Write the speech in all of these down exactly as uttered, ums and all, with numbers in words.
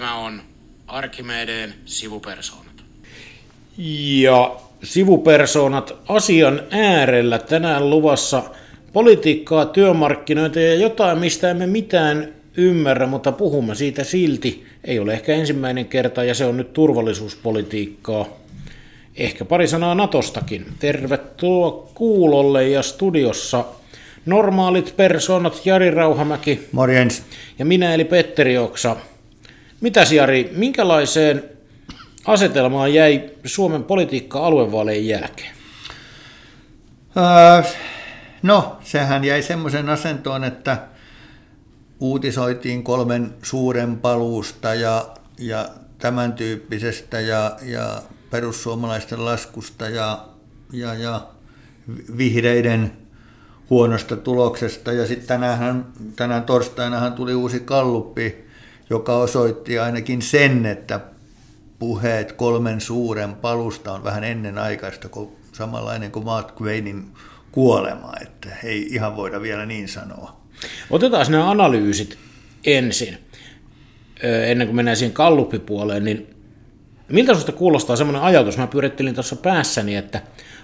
Tämä on Archimedeen sivupersonat. Ja sivupersonat asian äärellä tänään luvassa politiikkaa, työmarkkinoita ja jotain, mistä emme mitään ymmärrä, mutta puhumme siitä silti. Ei ole ehkä ensimmäinen kerta ja se on nyt turvallisuuspolitiikkaa. Ehkä pari sanaa Natostakin. Tervetuloa kuulolle ja studiossa normaalit persoonat Jari Rauhamäki. Morjens. Ja minä eli Petteri Oksa. Mitäs Jari, minkälaiseen asetelmaan jäi Suomen politiikka aluevaalien jälkeen? Öö, no, sehän jäi semmoisen asentoon, että uutisoitiin kolmen suuren paluusta ja, ja tämän tyyppisestä ja, ja perussuomalaisten laskusta ja, ja, ja vihreiden huonosta tuloksesta. Ja sitten tänään, tänään torstainahan tuli uusi galluppi, joka osoitti ainakin sen, että puheet kolmen suuren palusta on vähän ennenaikaista, kuin, samanlainen kuin Mark Twainin kuolema, että ei ihan voida vielä niin sanoa. Otetaan nämä analyysit ensin, ennen kuin mennään siihen galluppipuoleen, niin miltä sinusta kuulostaa semmoinen ajatus, mä pyörittelin tuossa päässäni, että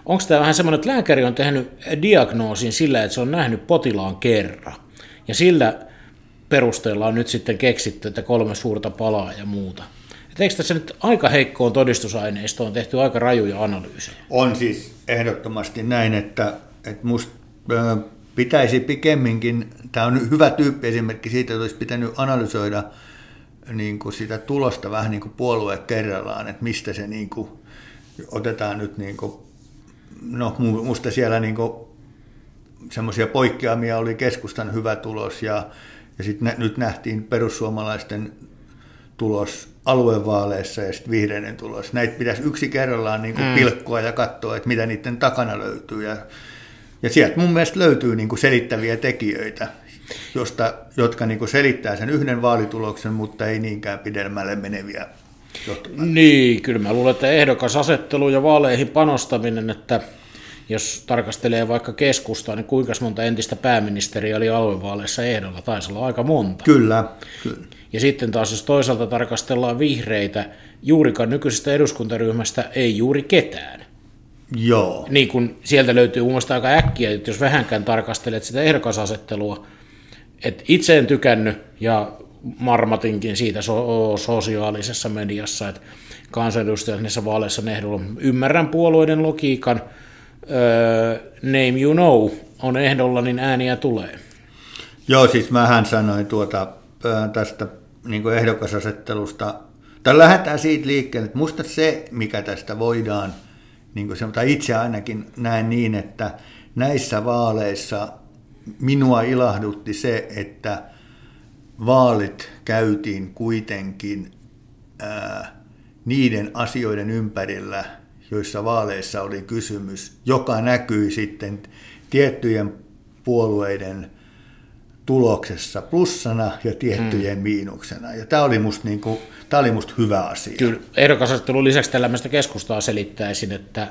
onko tämä vähän semmoinen, että lääkäri on tehnyt diagnoosin sillä, että se on nähnyt potilaan kerran, ja sillä perusteella on nyt sitten keksitty, että kolme suurta palaa ja muuta. Et eikö tässä nyt aika heikkoon todistusaineistoon tehty aika rajuja analyysejä? On siis ehdottomasti näin, että, että musta äh, pitäisi pikemminkin, tämä on hyvä tyyppi esimerkki siitä, että olisi pitänyt analysoida niin kuin sitä tulosta vähän niin kuin puolue kerrallaan, että mistä se niin kuin, otetaan nyt, niin kuin, no musta siellä niin kuin, semmoisia poikkeamia oli keskustan hyvä tulos ja Ja sitten nyt nähtiin perussuomalaisten tulos aluevaaleissa ja sitten vihreiden tulos. Näitä pitäisi yksi kerrallaan niin kuin mm. pilkkoa ja katsoa, että mitä niiden takana löytyy. Ja, ja sieltä mun mielestä löytyy niin kuin selittäviä tekijöitä, josta, jotka niin kuin selittää sen yhden vaalituloksen, mutta ei niinkään pidemmälle meneviä johtomaisia. Niin, kyllä mä luulen, että ehdokasasettelu ja vaaleihin panostaminen, että jos tarkastelee vaikka keskustaa, niin kuinka monta entistä pääministeriä oli aluevaaleissa ehdolla? Taisi olla aika monta. Kyllä, kyllä. Ja sitten taas jos toisaalta tarkastellaan vihreitä, juurikaan nykyisestä eduskuntaryhmästä ei juuri ketään. Joo. Niin kun sieltä löytyy mun mielestä aika äkkiä, että jos vähänkään tarkastelet sitä ehdokasasettelua, että itse en tykännyt ja marmatinkin siitä so- sosiaalisessa mediassa, että kansanedustajat niissä vaaleissa ehdolla ymmärrän puolueiden logiikan, name you know, on ehdolla, niin ääniä tulee. Joo, siis mähän sanoin tuota, tästä niin kuin ehdokasasettelusta, tai lähdetään siitä liikkeelle, että musta se, mikä tästä voidaan, niin kuin se, mutta itse ainakin näen niin, että näissä vaaleissa minua ilahdutti se, että vaalit käytiin kuitenkin ää, niiden asioiden ympärillä, joissa vaaleissa oli kysymys, joka näkyi sitten tiettyjen puolueiden tuloksessa plussana ja tiettyjen hmm. miinuksena. Ja tämä oli musta niinku, tämä oli musta hyvä asia. Kyllä, ehdokasasettelun lisäksi tällaista keskustaa selittäisin, että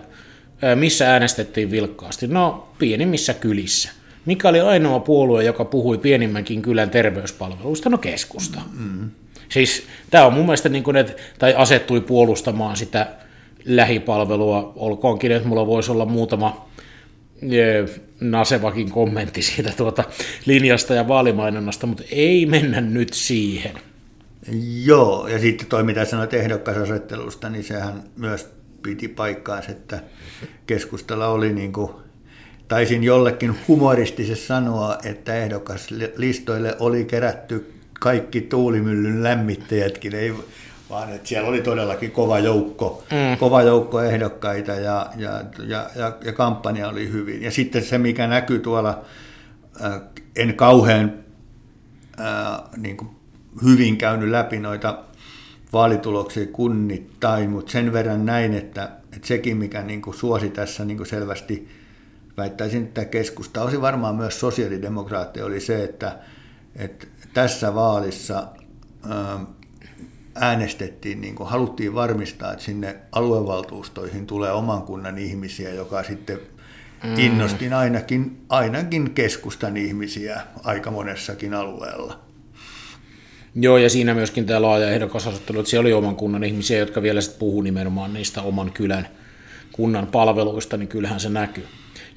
missä äänestettiin vilkkaasti? No, pienimmissä kylissä. Mikä oli ainoa puolue, joka puhui pienimmänkin kylän terveyspalveluista? No, keskusta. Hmm. Siis tämä on mun mielestä, niin kuin, että, tai asettui puolustamaan sitä lähipalvelua, olkoonkin, että mulla voisi olla muutama ö, nasevakin kommentti siitä tuota linjasta ja vaalimainonnasta, mutta ei mennä nyt siihen. Joo, ja sitten toi mitä sanoit ehdokasasettelusta, niin sehän myös piti paikkaansa, että keskustalla oli niin kuin, taisin jollekin humoristisesti sanoa, että ehdokaslistoille oli kerätty kaikki tuulimyllyn lämmittäjätkin, ei vaan että siellä oli todellakin kova joukko, mm. kova joukko ehdokkaita ja, ja, ja, ja, ja kampanja oli hyvin. Ja sitten se, mikä näkyy tuolla, äh, en kauhean äh, niin kuin hyvin käynyt läpi noita vaalituloksia kunnittain, mutta sen verran näin, että, että sekin, mikä niin kuin suosi tässä niin kuin selvästi, väittäisin, että keskusta olisi varmaan myös sosiaalidemokraatteja, oli se, että, että tässä vaalissa Äh, äänestettiin, niin kuin haluttiin varmistaa, että sinne aluevaltuustoihin tulee oman kunnan ihmisiä, joka sitten mm. innosti ainakin, ainakin keskustan ihmisiä aika monessakin alueella. Joo, ja siinä myöskin tämä laaja ehdokasasettelu, että siellä oli oman kunnan ihmisiä, jotka vielä sitten puhuu nimenomaan niistä oman kylän kunnan palveluista, niin kyllähän se näkyy.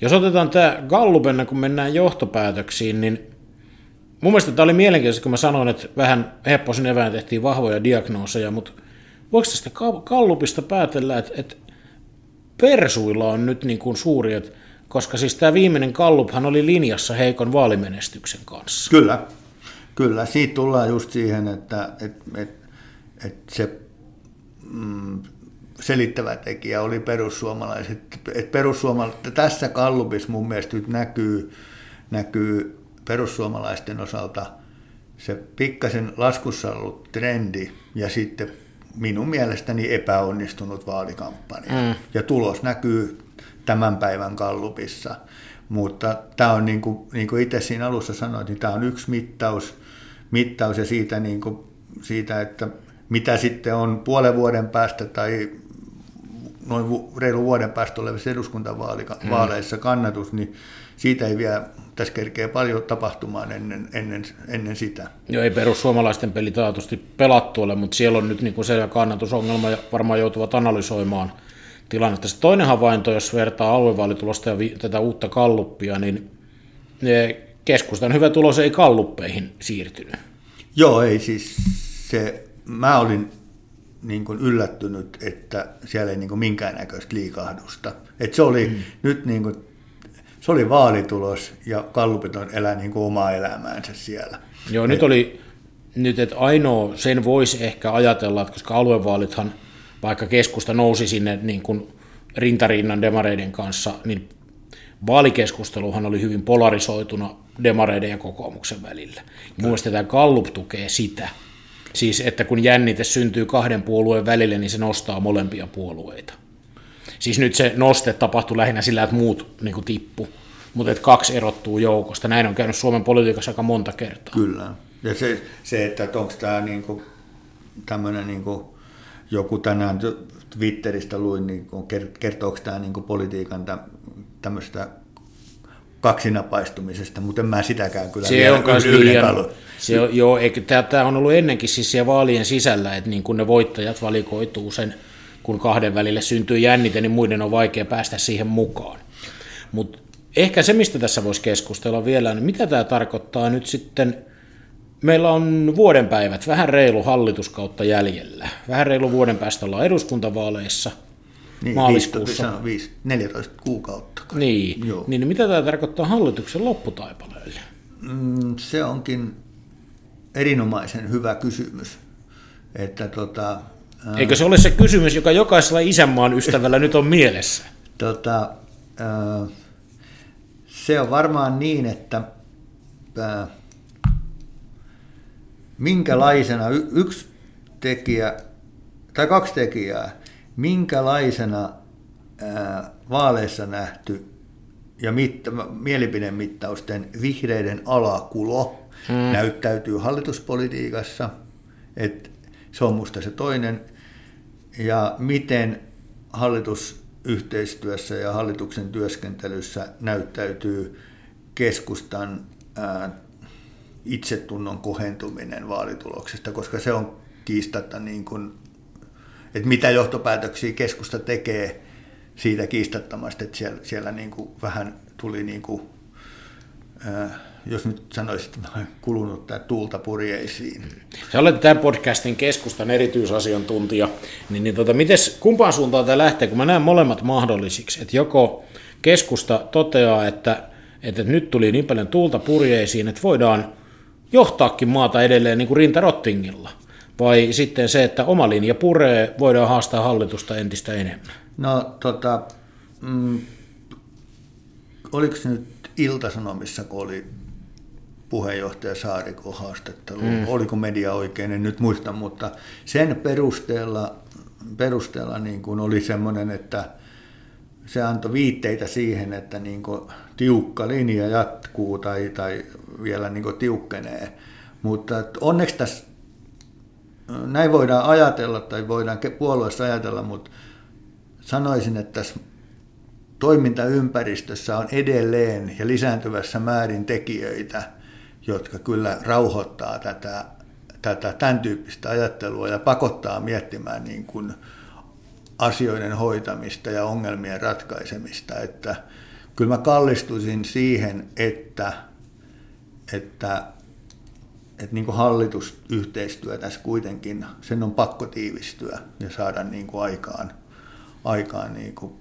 Jos otetaan tämä Gallup, kun mennään johtopäätöksiin, niin mun mielestä tämä oli mielenkiintoista, kun mä sanoin, että vähän hepposin evään tehtiin vahvoja diagnooseja, mutta voiko tästä Gallupista päätellä, että, että persuilla on nyt niin kuin suuri, että, koska siis tämä viimeinen Galluphan oli linjassa heikon vaalimenestyksen kanssa. Kyllä. Kyllä, siitä tullaan just siihen, että, että, että, että se mm, selittävä tekijä oli perussuomalaiset. Että perussuomalaiset tässä Gallupissa mun mielestä nyt näkyy, näkyy perussuomalaisten osalta se pikkasen laskussa ollut trendi ja sitten minun mielestäni epäonnistunut vaalikampanja. Mm. Ja tulos näkyy tämän päivän Gallupissa. Mutta tämä on, niin kuin, niin kuin itse siinä alussa sanoit, niin tämä on yksi mittaus, mittaus ja siitä, niin kuin, siitä, että mitä sitten on puolen vuoden päästä tai noin reilun vuoden päästä olevissa eduskuntavaaleissa kannatus, niin siitä ei vielä tässä kerkeä paljon tapahtumaan ennen, ennen, ennen sitä. Joo, ei perussuomalaisten peli taatusti pelattu ole, mutta siellä on nyt niin kuin selvä kannatusongelma ja varmaan joutuvat analysoimaan tilannetta. Se toinen havainto, jos vertaa aluevaalitulosta ja vi- tätä uutta Galluppia, niin keskustan hyvä tulos ei Galluppeihin siirtynyt. Joo, ei siis se, mä olin niin kuin yllättynyt, että siellä ei niin kuin minkäännäköistä liikahdusta. Et se oli mm. nyt niin kuin, se oli vaalitulos ja Gallupit on elää niin kuin omaa elämäänsä siellä. Joo, Et... nyt oli, nyt että ainoa sen voisi ehkä ajatella, että koska aluevaalithan vaikka keskusta nousi sinne niin kuin rintarinnan demareiden kanssa, niin vaalikeskusteluhan oli hyvin polarisoituna demareiden ja kokoomuksen välillä. Mielestäni tämä Gallup tukee sitä, siis että kun jännite syntyy kahden puolueen välille, niin se nostaa molempia puolueita. Siis nyt se noste tapahtui lähinnä sillä, että muut niin kuin tippu, mutta että kaksi erottuu joukosta. Näin on käynyt Suomen politiikassa aika monta kertaa. Kyllä. Ja se, se että onko tämä niin kuin tämmöinen... Niin kuin joku tänään Twitteristä luin, niin kertooko tämä niin politiikan tämmöistä kaksinapaistumisesta, mutta en mä sitäkään kyllä se vielä yhden joo, eikä, tämä on ollut ennenkin siis siellä vaalien sisällä, että niin kun ne voittajat valikoituu sen, kun kahden välille syntyy jännite, niin muiden on vaikea päästä siihen mukaan. Mutta ehkä se, mistä tässä voisi keskustella vielä, niin mitä tämä tarkoittaa nyt sitten. Meillä on vuodenpäivät, vähän reilu hallituskautta jäljellä. Vähän reilu vuoden päästä ollaan eduskuntavaaleissa niin, maaliskuussa. viisitoista, neljätoista kuukautta. Niin, niin, mitä tämä tarkoittaa hallituksen lopputaipaleelle? Mm, se onkin erinomaisen hyvä kysymys. Että tota, ää... Eikö se ole se kysymys, joka jokaisella isänmaan ystävällä nyt on mielessä? Tota, ää... Se on varmaan niin, että... Ää... Minkälaisena, y- yksi tekijä, tai kaksi tekijää, minkälaisena ää, vaaleissa nähty ja mitta- mielipidemittausten vihreiden alakulo hmm. näyttäytyy hallituspolitiikassa, että se on musta se toinen, ja miten hallitusyhteistyössä ja hallituksen työskentelyssä näyttäytyy keskustan ää, itsetunnon kohentuminen vaalituloksesta, koska se on kiistatta, niin kuin, että mitä johtopäätöksiä keskusta tekee siitä kiistattomasta, että siellä, siellä niin kuin vähän tuli, niin kuin, jos nyt sanoisit, kulunut tämä tuulta purjeisiin. Sä olet tämän podcastin keskustan erityisasiantuntija, niin, niin tota, mites, kumpaan suuntaan tämä lähtee, kun mä näen molemmat mahdollisiksi, että joko keskusta toteaa, että että nyt tuli niin paljon tuulta purjeisiin, että voidaan johtaakin maata edelleen niin kuin rintarottingilla. Vai sitten se, että oma linja puree, voidaan haastaa hallitusta entistä enemmän? No, tota, mm, oliko se nyt Ilta-Sanomissa, kun oli puheenjohtaja Saarikko haastattelu, mm. oliko media oikein, en nyt muista, mutta sen perusteella, perusteella niin kuin oli semmoinen, että se antoi viitteitä siihen, että niin kuin tiukka linja jatkuu tai, tai vielä niin kuin tiukkenee, mutta onneksi tässä näin voidaan ajatella tai voidaan puolueessa ajatella, mutta sanoisin, että tässä toimintaympäristössä on edelleen ja lisääntyvässä määrin tekijöitä, jotka kyllä rauhoittaa tätä, tätä, tämän tyyppistä ajattelua ja pakottaa miettimään niin kuin asioiden hoitamista ja ongelmien ratkaisemista. Että kyllä mä kallistuisin siihen, että, että, että niin kuin hallitusyhteistyö tässä kuitenkin, sen on pakko tiivistyä ja saada niin kuin aikaan, aikaan niin kuin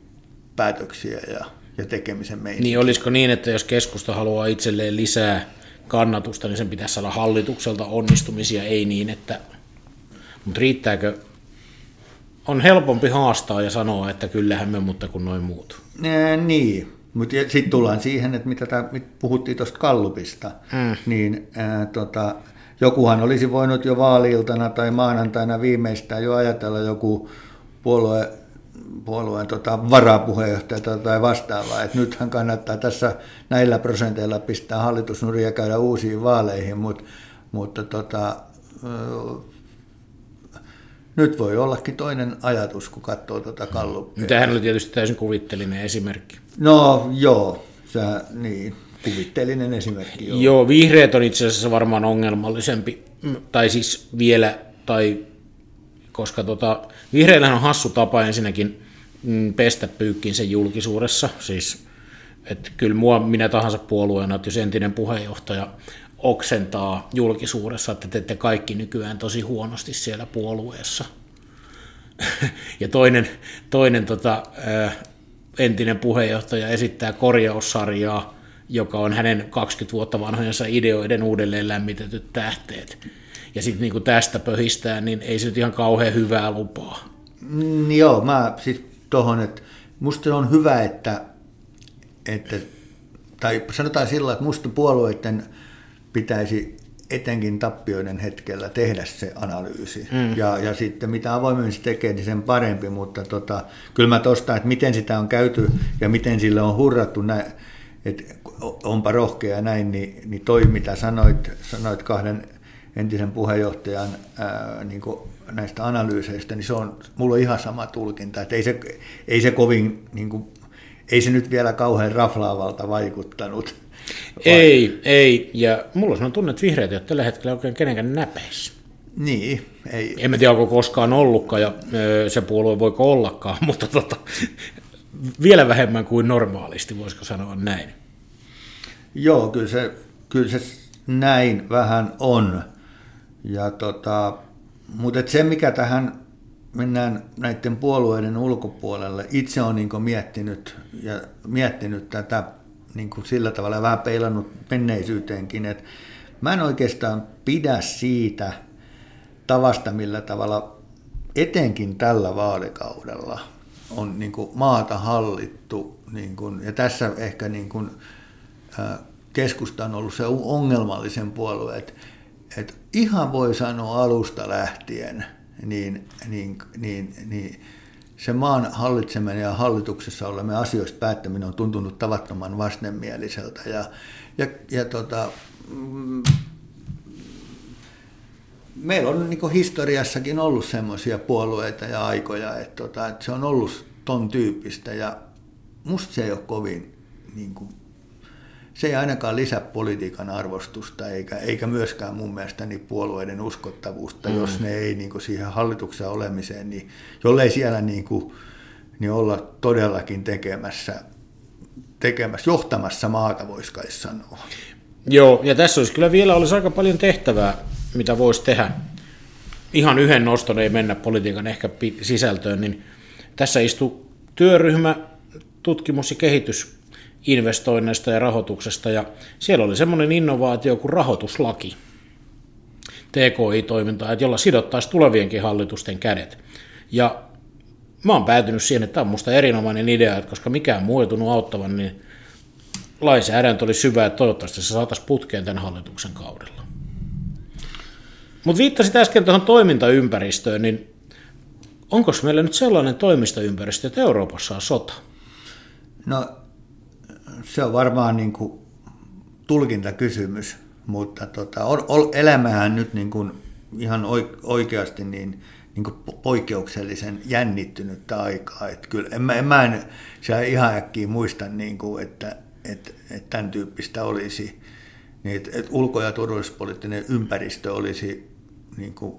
päätöksiä ja, ja tekemisen meininkiä. Niin olisiko niin, että jos keskusta haluaa itselleen lisää kannatusta, niin sen pitäisi saada hallitukselta onnistumisia, ei niin, että... Mutta riittääkö... On helpompi haastaa ja sanoa, että kyllähän me, mutta kun noin muut. Ne, niin, mutta sitten tullaan siihen, että mitä tää, mit puhuttiin tuosta kallupista, mm. niin ää, tota, jokuhan olisi voinut jo vaali-iltana tai maanantaina viimeistään jo ajatella joku puolue, puolueen tota, varapuheenjohtaja tai vastaavaa, että nythän kannattaa tässä näillä prosenteilla pistää hallitusnuria ja käydä uusiin vaaleihin, mut, mutta tota, ö, nyt voi ollakin toinen ajatus, kun katsoo tuota kalluppia. Tämähän oli tietysti täysin kuvittelinen esimerkki. No joo, se, niin, kuvittelinen esimerkki. Joo. joo, vihreät on itse asiassa varmaan ongelmallisempi, tai siis vielä, tai... Koska tota, vihreillähän on hassu tapa ensinnäkin pestä pyykkinsä julkisuudessa. Siis, että kyllä mua, minä tahansa puolueena, että jos entinen puheenjohtaja oksentaa julkisuudessa, että teette kaikki nykyään tosi huonosti siellä puolueessa. Ja toinen, toinen tota, entinen puheenjohtaja esittää korjaussarjaa, joka on hänen kaksikymmentä vuotta vanhojensa ideoiden uudelleen lämmitetyt tähteet. Ja sitten niinku tästä pöhistään, niin ei se nyt ihan kauhean hyvää lupaa. Mm, joo, mä sitten tuohon, että musta on hyvä, että, että, tai sanotaan sillä tavalla, että musta puolueiden pitäisi etenkin tappioiden hetkellä tehdä se analyysi. Mm. Ja, ja sitten mitä avoimemmin se tekee, niin sen parempi, mutta tota, kyllä mä tuosta, että miten sitä on käyty ja miten sille on hurrattu näin, että onpa rohkea näin, niin, niin toi mitä sanoit, sanoit kahden... entisen puheenjohtajan ää, niin kuin näistä analyyseistä, niin se on, mulla on ihan sama tulkinta, että ei se, ei se kovin, niin kuin, ei se nyt vielä kauhean raflaavalta vaikuttanut. Ei, vai... ei, ja mulla on tunne, että vihreät ei ole tällä hetkellä oikein kenenkään näpeissä. Niin, ei. En mä tiedä, onko koskaan ollutkaan, ja öö, se puolue voiko ollakaan, mutta tota, vielä vähemmän kuin normaalisti, voisiko sanoa näin. Joo, kyllä se, kyllä se näin vähän on. Ja tota, mutta se, mikä tähän mennään näiden puolueiden ulkopuolelle, itse olen niin kuin miettinyt, ja miettinyt tätä niin kuin sillä tavalla vähän peilannut menneisyyteenkin, että mä en oikeastaan pidä siitä tavasta, millä tavalla etenkin tällä vaalikaudella on niin kuin maata hallittu, niin kuin, ja tässä ehkä niin kuin, äh, keskusta on ollut se ongelmallisen puolue, että et ihan voi sanoa alusta lähtien, niin, niin, niin, niin se maan hallitseminen ja hallituksessa olemme asioista päättäminen on tuntunut tavattoman vastenmieliseltä. Ja, ja, ja tota, mm, meillä on niin kuin historiassakin ollut semmoisia puolueita ja aikoja, että, tota, että se on ollut ton tyyppistä ja musta se ei ole kovin... Niin kuin, se ei ainakaan lisää politiikan arvostusta, eikä, eikä myöskään mun mielestä niin puolueiden uskottavuutta, mm. jos ne ei niin kuin siihen hallituksessa olemiseen, niin, jollei siellä niin kuin, niin olla todellakin tekemässä, tekemässä, johtamassa maata, voisi kai sanoa. Joo, ja tässä olisi kyllä vielä olisi aika paljon tehtävää, mitä voisi tehdä. Ihan yhden noston ei mennä politiikan ehkä sisältöön, niin tässä istuu työryhmä tutkimus- ja kehitys investoinneista ja rahoituksesta, ja siellä oli semmoinen innovaatio kuin rahoituslaki, T K I-toimintaa, että jolla sidottaisiin tulevienkin hallitusten kädet. Ja mä oon päätynyt siihen, että tämä on musta erinomainen idea, että koska mikään muu ei tunnu auttavan, niin lainsäädäntö oli syvä, että toivottavasti se saataisiin putkeen tämän hallituksen kaudella. Mutta viittasit äsken tuohon toimintaympäristöön, niin onko meillä nyt sellainen toimintaympäristö, että Euroopassa on sota? No... Se on varmaan niin kuin tulkintakysymys, mutta tota, ol, ol, elämähän nyt niin kuin ihan oikeasti niin, niin kuin poikkeuksellisen jännittynyttä aikaa. Et kyllä, en, en, mä en ihan äkkiä muista, niin kuin, että, että, että tämän tyyppistä olisi, niin, että, että ulko- ja turvallisuuspoliittinen ympäristö olisi niin kuin,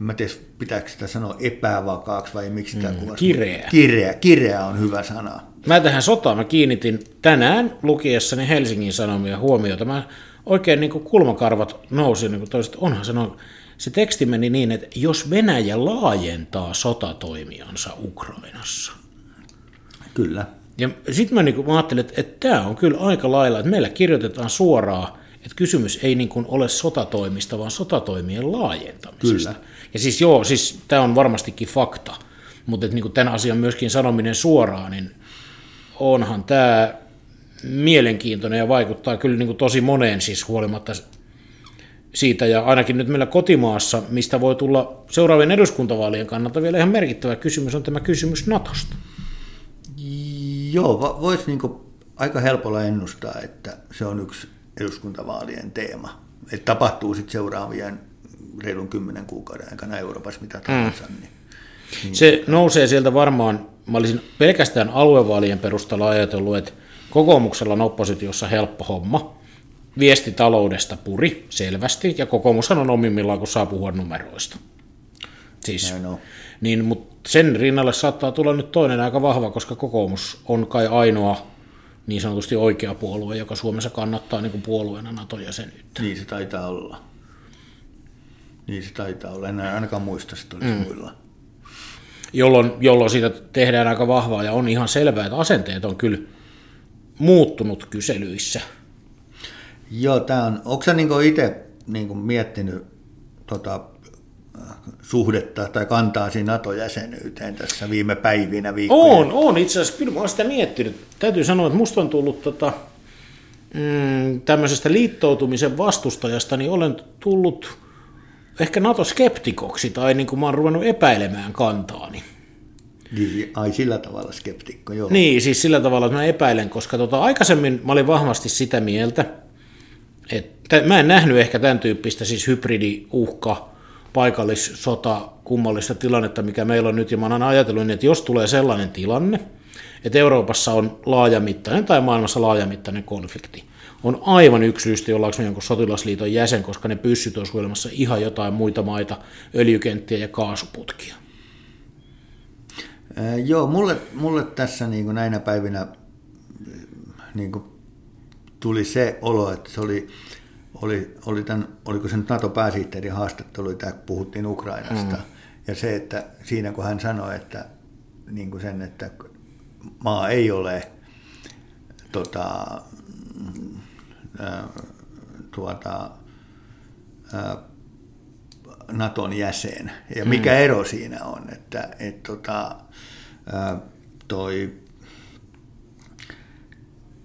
en mä tiedä, pitääkö sitä sanoa epävakaaksi vai miksi sitä mm, kuvastaa. Kireä. kireä. Kireä on hyvä sana. Mä tähän sotaan mä kiinnitin tänään lukiessani Helsingin Sanomia huomiota. Mä oikein niin kuin kulmakarvat nousi, niin kuin toiset, onhan se noin. Se teksti meni niin, että jos Venäjä laajentaa sotatoimiansa Ukrainassa. Kyllä. Ja sitten mä, niin mä ajattelin, että, että tämä on kyllä aika lailla, että meillä kirjoitetaan suoraan, että kysymys ei niin kuin ole sotatoimista, vaan sotatoimien laajentamisesta. Kyllä. Ja siis joo, siis tämä on varmastikin fakta, mutta että niin kuin tämän asian myöskin sanominen suoraan, niin onhan tämä mielenkiintoinen ja vaikuttaa kyllä niin kuin tosi moneen siis huolimatta siitä, ja ainakin nyt meillä kotimaassa, mistä voi tulla seuraavien eduskuntavaalien kannalta vielä ihan merkittävä kysymys, on tämä kysymys Natosta. Joo, voisi niin kuin aika helpolla ennustaa, että se on yksi eduskuntavaalien teema. Että tapahtuu sitten seuraavien reilun kymmenen kuukauden aikana Euroopassa mitä tahansa. Mm. Niin, niin. Se nousee sieltä varmaan, mä olisin pelkästään aluevaalien perusteella ajatellut, että kokoomuksella on oppositiossa helppo homma. Viesti taloudesta puri selvästi, ja kokoomushan on omimmillaan, kun saa puhua numeroista. Siis, niin, mutta sen rinnalle saattaa tulla nyt toinen aika vahva, koska kokoomus on kai ainoa niin sanotusti oikea puolue, joka Suomessa kannattaa niin kuin puolueena NATO-jäsenyyttä. Niin se taitaa olla. Niin se taitaa olla. En ainakaan muista sitä olisi mm. muilla. Jolloin, jolloin siitä tehdään aika vahvaa, ja on ihan selvää, että asenteet on kyllä muuttunut kyselyissä. Joo, tämä on. Oletko sä niinku itse niinku miettinyt tota, suhdetta tai kantaa siinä NATO-jäsenyyteen tässä viime päivinä, viikkoja? On, on itse asiassa. Kyllä mä olen sitä miettinyt. Täytyy sanoa, että musta on tullut tota, mm, tämmöisestä liittoutumisen vastustajasta, niin olen tullut ehkä NATO-skeptikoksi, tai niin kuin mä oon ruvennut epäilemään kantaani. Ai sillä tavalla skeptikko, joo. Niin, siis sillä tavalla, että mä epäilen, koska tota, aikaisemmin mä olin vahvasti sitä mieltä, että mä en nähnyt ehkä tämän tyyppistä siis hybridiuhka, paikallissota, kummallista tilannetta, mikä meillä on nyt, ja mä oon ajatellut, että jos tulee sellainen tilanne, että Euroopassa on laajamittainen tai maailmassa laajamittainen konflikti, on aivan yksi syystä, jolla onko jonkun sotilasliiton jäsen, koska ne pyssyt on suojelemassa ihan jotain muita maita, öljykenttiä ja kaasuputkia. Äh, joo, mulle, mulle tässä niin kuin näinä päivinä niin kuin tuli se olo, että se oli, oli, oli tämän, oliko se nyt NATO-pääsihteerin haastattelu, jota puhuttiin Ukrainasta, mm. ja se, että siinä kun hän sanoi, että, niin kuin sen, että maa ei ole tota, äh, tuota, äh, Naton jäsen, ja mikä mm. ero siinä on, että et, tota, äh, toi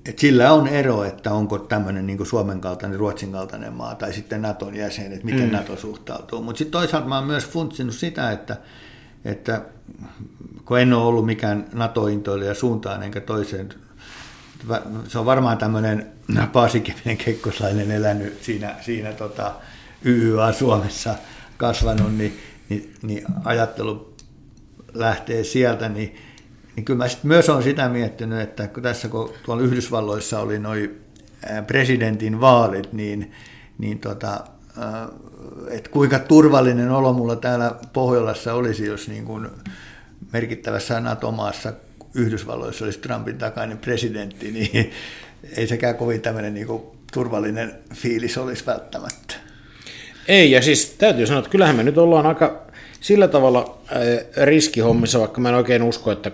et sillä on ero, että onko tämmöinen niin kuin Suomen kaltainen, Ruotsin kaltainen maa tai sitten Naton jäsen, että miten mm. Nato suhtautuu. Mutta sitten toisaalta mä oon myös funtsinut sitä, että, että kun en ole ollut mikään NATO-intoilija suuntaan enkä toiseen, se on varmaan tämmöinen Paasikiven kekkoslainen elänyt siinä, siinä tota Y Y A Suomessa kasvanut, niin, niin, niin ajattelu lähtee sieltä, niin niin kyllä mä sit myös olen sitä miettinyt, että kun tässä kun tuolla Yhdysvalloissa oli noi presidentin vaalit, niin, niin tota, että kuinka turvallinen olo mulla täällä Pohjolassa olisi, jos niin kun merkittävässä NATO-maassa Yhdysvalloissa olisi Trumpin takainen presidentti, niin ei sekään kovin tämmöinen niin kun turvallinen fiilis olisi välttämättä. Ei, ja siis täytyy sanoa, että kyllähän me nyt ollaan aika sillä tavalla riskihommissa, vaikka mä en oikein usko, että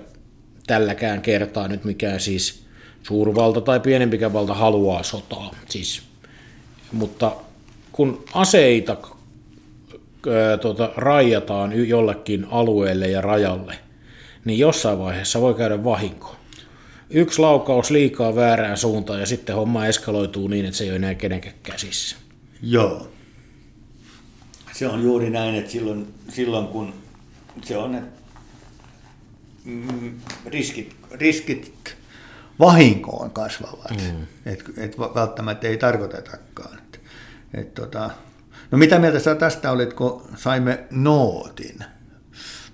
tälläkään kertaa nyt mikään siis suurvalta tai pienempikä valta haluaa sotaa. Siis, mutta kun aseita ö, tuota, rajataan jollekin alueelle ja rajalle, niin jossain vaiheessa voi käydä vahinko. Yksi laukaus liikaa väärään suuntaan ja sitten homma eskaloituu niin, että se ei ole enää kenenkään käsissä. Joo. Se on juuri näin, että silloin, silloin kun se on, että riskit, riskit vahinkoon kasvavat, mm. että et välttämättä ei tarkoitetakaan. Et, et tota, no mitä mieltä sä tästä olit, kun saimme nootin,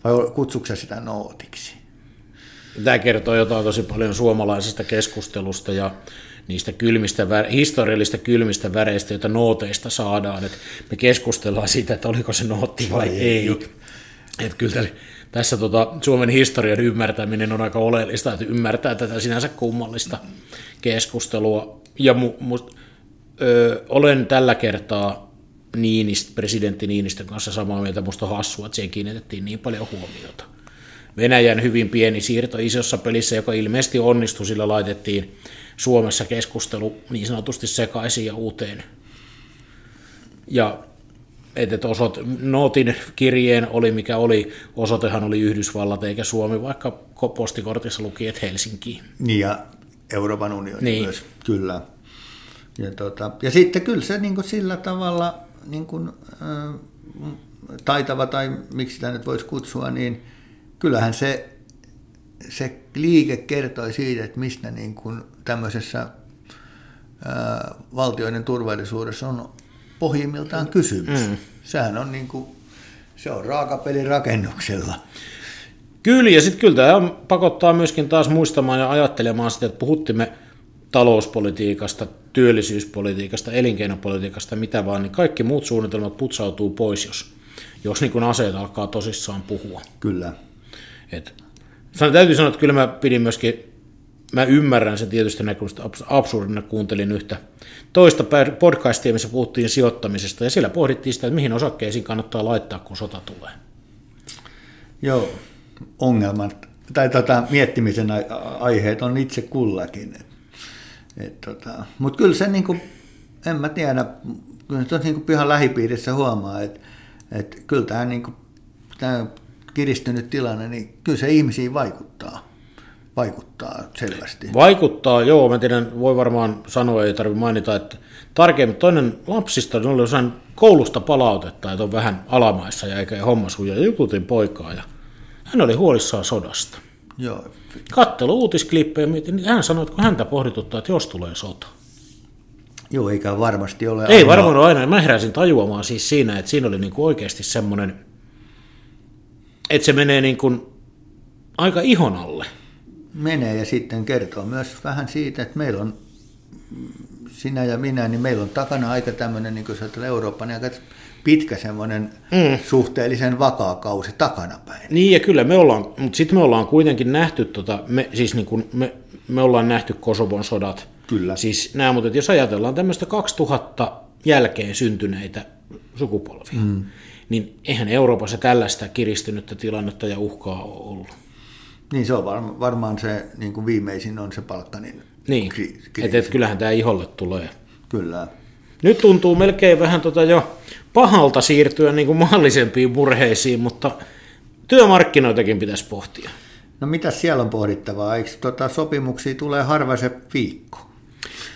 vai kutsuksä sitä nootiksi? Tämä kertoo jotain tosi paljon suomalaisesta keskustelusta ja niistä kylmistä, historiallista kylmistä väreistä, joita nooteista saadaan. Et me keskustellaan siitä, että oliko se nootti vai, vai ei. Että kyllä tälle, tässä tota, Suomen historian ymmärtäminen on aika oleellista, että ymmärtää tätä sinänsä kummallista keskustelua. Ja mu, mu, ö, olen tällä kertaa Niinist, presidentti Niinistön kanssa samaa mieltä. Musta on hassua, että siihen kiinnitettiin niin paljon huomiota. Venäjän hyvin pieni siirto isossa pelissä, joka ilmeisesti onnistui, sillä laitettiin Suomessa keskustelu niin sanotusti sekaisin ja uuteen. Ja että osoite, nootin kirjeen oli mikä oli, osoitehan oli Yhdysvallat eikä Suomi, vaikka postikortissa luki, että Helsinkiin. Niin ja Euroopan unioni niin. Myös, kyllä. Ja, tota, ja sitten kyllä se niin kuin sillä tavalla niin kuin, äh, taitava, tai miksi sitä nyt voisi kutsua, niin kyllähän se, se liike kertoi siitä, että mistä niin kuin tämmöisessä ää, valtioiden turvallisuudessa on pohjimmiltaan kysymys. Mm. Sehän on, niin kuin, se on raakapeli rakennuksella. Kyllä, ja sitten kyllä tämä pakottaa myöskin taas muistamaan ja ajattelemaan sitä, että puhuttimme talouspolitiikasta, työllisyyspolitiikasta, elinkeinopolitiikasta, mitä vaan, niin kaikki muut suunnitelmat putsautuu pois, jos, jos niin kuin aseet alkaa tosissaan puhua. Kyllä. Et, täytyy sanoa, että kyllä mä pidin myöskin, mä ymmärrän sen tietystä näkökulmasta absurdina, kuuntelin yhtä toista podcastia, missä puhuttiin sijoittamisesta, ja siellä pohdittiin sitä, että mihin osakkeisiin kannattaa laittaa, kun sota tulee. Joo, ongelmat, tai tota, miettimisen aiheet on itse kullakin. Tota, mutta kyllä se, niinku, en mä tiedä, kyllä se on niinku ihan lähipiirissä huomaa, että et kyllä tämä niinku, kiristynyt tilanne, niin kyllä se ihmisiin vaikuttaa. Vaikuttaa selvästi. Vaikuttaa, joo. Mä tiedän, voi varmaan sanoa, ei tarvitse mainita, että tarkemmin toinen lapsista, ne oli jossain koulusta palautetta, että on vähän alamaissa ja eikä homma suja. Jututin poikaa ja hän oli huolissaan sodasta. Joo. Kattelu uutisklippejä, niin hän sanoi, että kun häntä pohdituttaa, että jos tulee sota. Joo, eikä varmasti ole aina. Ei varmaan ole aina. Mä heräsin tajuamaan siis siinä, että siinä oli niinku oikeasti semmoinen, että se menee niin kuin aika ihon alle. Menee ja sitten kertoo myös vähän siitä, että meillä on, sinä ja minä, niin meillä on takana aika tämmöinen, niin kuin sanotaan Euroopan, niin aika pitkä semmoinen mm. suhteellisen vakaa kausi takanapäin. Niin ja kyllä me ollaan, mutta sitten me ollaan kuitenkin nähty, tota, me, siis niin kuin me, me ollaan nähty Kosovon sodat. Kyllä. Siis nämä, mutta jos ajatellaan tämmöistä kaksituhatta jälkeen syntyneitä sukupolvia, mm. niin eihän Euroopassa tällaista kiristynyttä tilannetta ja uhkaa ole ollut. Niin se on varma, varmaan se niin kuin viimeisin on se Balkanin niin. kriisi. Et, et, kyllähän tämä iholle tulee. Kyllä. Nyt tuntuu melkein vähän tota jo pahalta siirtyä niin kuin mahdollisempiin murheisiin, mutta työmarkkinoitakin pitäisi pohtia. No mitä siellä on pohdittavaa? Eikö tota, sopimuksia tulee harva se viikko?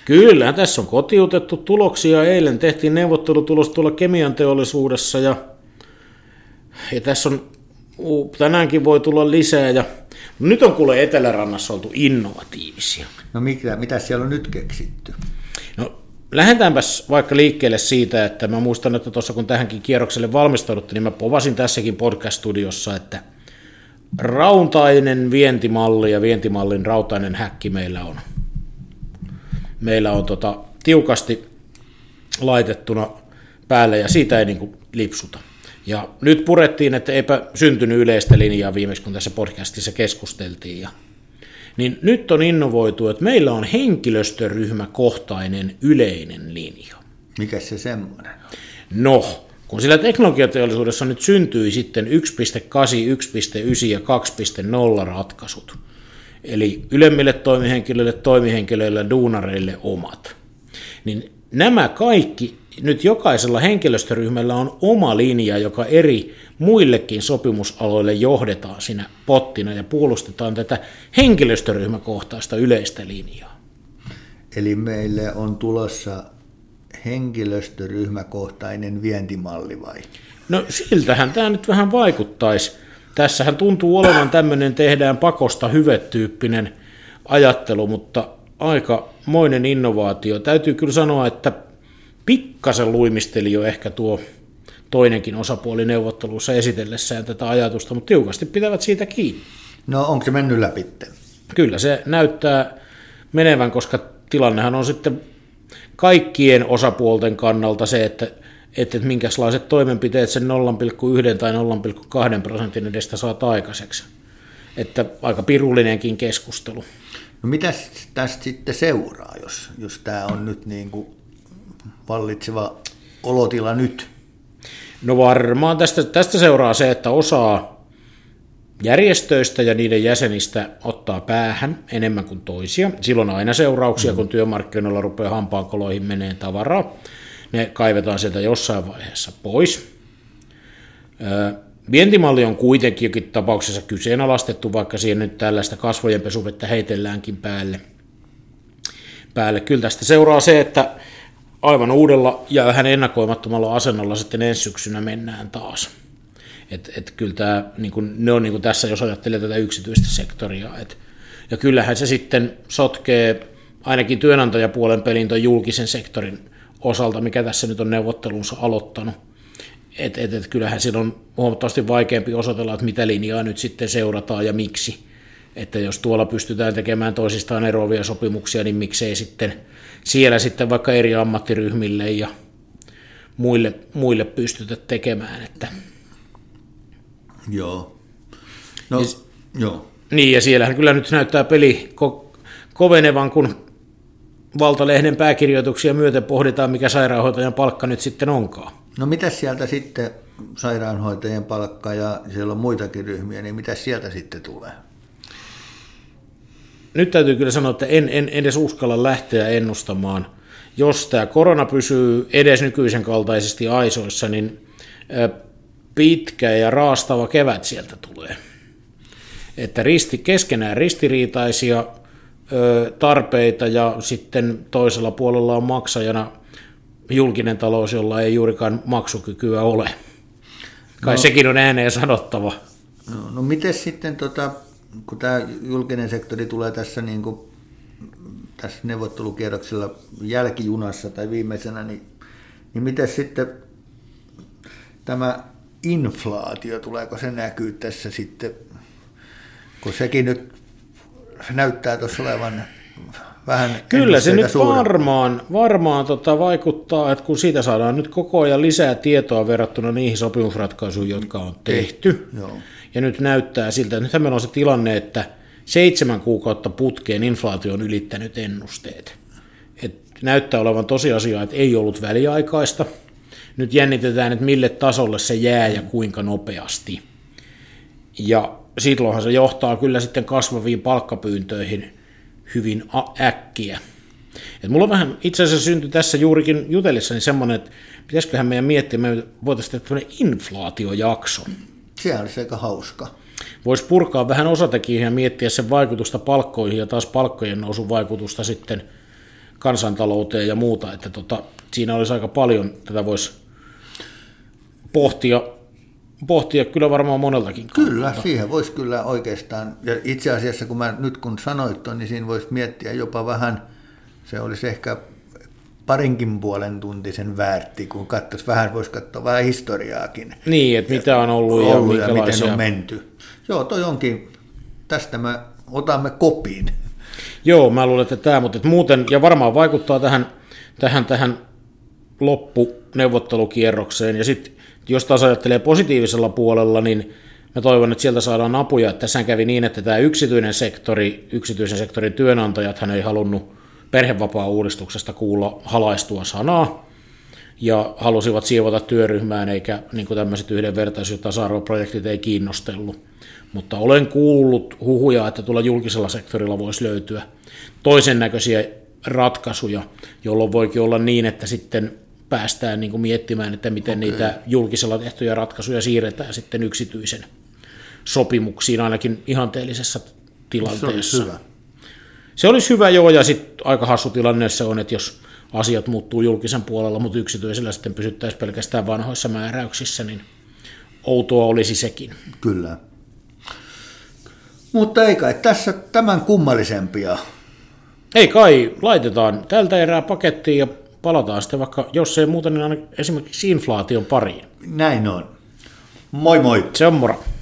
Kyllä, tässä on kotiutettu tuloksia. Eilen tehtiin neuvottelutulos tuolla kemian teollisuudessa ja, ja tässä on, tänäänkin voi tulla lisää. Ja, nyt on kuule Etelärannassa oltu innovatiivisia. No mitä, mitä siellä on nyt keksitty? No lähdetäänpäs vaikka liikkeelle siitä, että mä muistan, että tuossa kun tähänkin kierrokselle valmistauduttiin, niin mä povasin tässäkin podcast-studiossa, että rautainen vientimalli ja vientimallin rautainen häkki meillä on. Meillä on tota, tiukasti laitettuna päälle ja siitä ei niin kuin lipsuta. Ja nyt purettiin, että eipä syntynyt yleistä linjaa viimeksi, kun tässä podcastissa keskusteltiin. Ja, niin nyt on innovoitu, että meillä on henkilöstöryhmäkohtainen yleinen linja. Mikä se semmoinen on? No, kun sillä teknologiateollisuudessa nyt syntyi sitten yksi pilkku kahdeksan, yksi pilkku yhdeksän ja kaksi pilkku nolla ratkaisut. Eli ylemmille toimihenkilöille, toimihenkilöille, duunareille omat. Niin nämä kaikki, nyt jokaisella henkilöstöryhmällä on oma linja, joka eri muillekin sopimusaloille johdetaan siinä pottina ja puolustetaan tätä henkilöstöryhmäkohtaista yleistä linjaa. Eli meille on tulossa henkilöstöryhmäkohtainen vientimalli vai? No siltähän tämä nyt vähän vaikuttaisi. Tässähän tuntuu olevan tämmöinen tehdään pakosta hyvetyyppinen ajattelu, mutta aikamoinen innovaatio. Täytyy kyllä sanoa, että pikkasen luimisteli jo ehkä tuo toinenkin osapuoli neuvottelussa esitellessään tätä ajatusta, mutta tiukasti pitävät siitä kiinni. No onko se mennyt läpi? Kyllä se näyttää menevän, koska tilannehan on sitten kaikkien osapuolten kannalta se, että, että minkäslaiset toimenpiteet sen nolla pilkku yksi tai nolla pilkku kaksi prosentin edestä saat aikaiseksi. Että aika pirullinenkin keskustelu. No mitäs tästä sitten seuraa, jos, jos tämä on nyt niin kuin vallitseva olotila nyt? No varmaan tästä, tästä seuraa se, että osaa järjestöistä ja niiden jäsenistä ottaa päähän enemmän kuin toisia. Silloin aina seurauksia, mm. kun työmarkkinoilla rupeaa hampaankoloihin menee tavaraa. Ne kaivetaan sieltä jossain vaiheessa pois. Vientimalli on kuitenkin jokin tapauksessa kyseenalaistettu, vaikka siihen nyt tällaista kasvojenpesuvettä heitelläänkin päälle. päälle. Kyllä tästä seuraa se, että aivan uudella ja vähän ennakoimattomalla asennolla sitten ensi syksynä mennään taas. Et, et kyllä tämä, niin kun, ne on niin kun tässä, jos ajattelee tätä yksityistä sektoria. Et, ja kyllähän se sitten sotkee ainakin työnantajapuolen pelin tuon julkisen sektorin osalta, mikä tässä nyt on neuvottelunsa aloittanut. Et, et, et, kyllähän siinä on huomattavasti vaikeampi osoitella, että mitä linjaa nyt sitten seurataan ja miksi. Että jos tuolla pystytään tekemään toisistaan eroavia sopimuksia, niin miksei sitten siellä sitten vaikka eri ammattiryhmille ja muille, muille pystytä tekemään. Että. Joo. No, ja, joo. Niin, ja siellähän kyllä nyt näyttää peli ko- kovenevan, kun Valtalehden pääkirjoituksia myöten pohditaan, mikä sairaanhoitajan palkka nyt sitten onkaan. No mitä sieltä sitten sairaanhoitajien palkka ja siellä on muitakin ryhmiä, niin mitä sieltä sitten tulee? Nyt täytyy kyllä sanoa, että en, en edes uskalla lähteä ennustamaan. Jos tämä korona pysyy edes nykyisen kaltaisesti aisoissa, niin pitkä ja raastava kevät sieltä tulee. Että risti, keskenään ristiriitaisia tarpeita ja sitten toisella puolella on maksajana julkinen talous, jolla ei juurikaan maksukykyä ole. Kai no, sekin on ääneen sanottava. No, no miten sitten, tota, kun tämä julkinen sektori tulee tässä, niin kuin, tässä neuvottelukierroksella jälkijunassa tai viimeisenä, niin, niin miten sitten tämä inflaatio, tuleeko se näkyy tässä sitten, kun sekin nyt näyttää tuossa olevan vähän. Kyllä se nyt suuremmin. varmaan, varmaan tota vaikuttaa, että kun siitä saadaan nyt koko ajan lisää tietoa verrattuna niihin sopimusratkaisuihin, jotka on tehty. Joo. Ja nyt näyttää siltä, että nyt meillä on se tilanne, että seitsemän kuukautta putkeen inflaatio on ylittänyt ennusteet. Et näyttää olevan tosiasia, että ei ollut väliaikaista. Nyt jännitetään, että mille tasolle se jää ja kuinka nopeasti. Ja silloinhan se johtaa kyllä sitten kasvaviin palkkapyyntöihin hyvin äkkiä. Et mulla vähän itse asiassa syntyi tässä juurikin jutellessani semmoinen, että pitäisiköhän meidän miettiä, me voitaisiin tehdä tämmöinen inflaatiojakso. Se olisi aika hauska. Voisi purkaa vähän osatekijä ja miettiä sen vaikutusta palkkoihin ja taas palkkojen nousun vaikutusta sitten kansantalouteen ja muuta. Että tota, siinä olisi aika paljon, tätä voisi pohtia. Pohtia kyllä varmaan moneltakin kannalta. Kyllä, siihen voisi kyllä oikeastaan, ja itse asiassa kun mä nyt kun sanoit ton, niin siinä voisi miettiä jopa vähän, se olisi ehkä parinkin puolen tuntisen väärti, kun katsoisi vähän, voisi katsoa vähän historiaakin. Niin, että mitä on ollut, ollut ja, ollut ja miten on menty. Joo, toi onkin, tästä me otamme kopin. Joo, mä luulen, että tämä, mutta et muuten, ja varmaan vaikuttaa tähän, tähän, tähän loppuneuvottelukierrokseen, ja sitten jos taas ajattelee positiivisella puolella, niin mä toivon, että sieltä saadaan apuja. Tässä kävi niin, että tämä yksityinen sektori, yksityisen sektorin työnantajathan ei halunnut perhevapaa-uudistuksesta kuulla halaistua sanaa ja halusivat siivota työryhmään, eikä niin kuin tämmöiset yhdenvertaisuus- ja tasa-arvoprojektit ei kiinnostellut. Mutta olen kuullut huhuja, että tuolla julkisella sektorilla voisi löytyä toisen näköisiä ratkaisuja, jolloin voikin olla niin, että sitten päästään niin kuin miettimään, että miten okay. niitä julkisella tehtyjä ratkaisuja siirretään sitten yksityisen sopimuksiin, ainakin ihanteellisessa tilanteessa. Se olisi hyvä. Se olisi hyvä, joo, ja sitten aika hassu tilanne se on, että jos asiat muuttuu julkisen puolella, mutta yksityisellä sitten pysyttäisiin pelkästään vanhoissa määräyksissä, niin outoa olisi sekin. Kyllä. Mutta ei kai tässä tämän kummallisempia. Ei kai, laitetaan tältä erää pakettiin ja palataan sitten vaikka, jos ei muuta, niin esimerkiksi inflaation pariin. Näin on. Moi moi. Se on moro.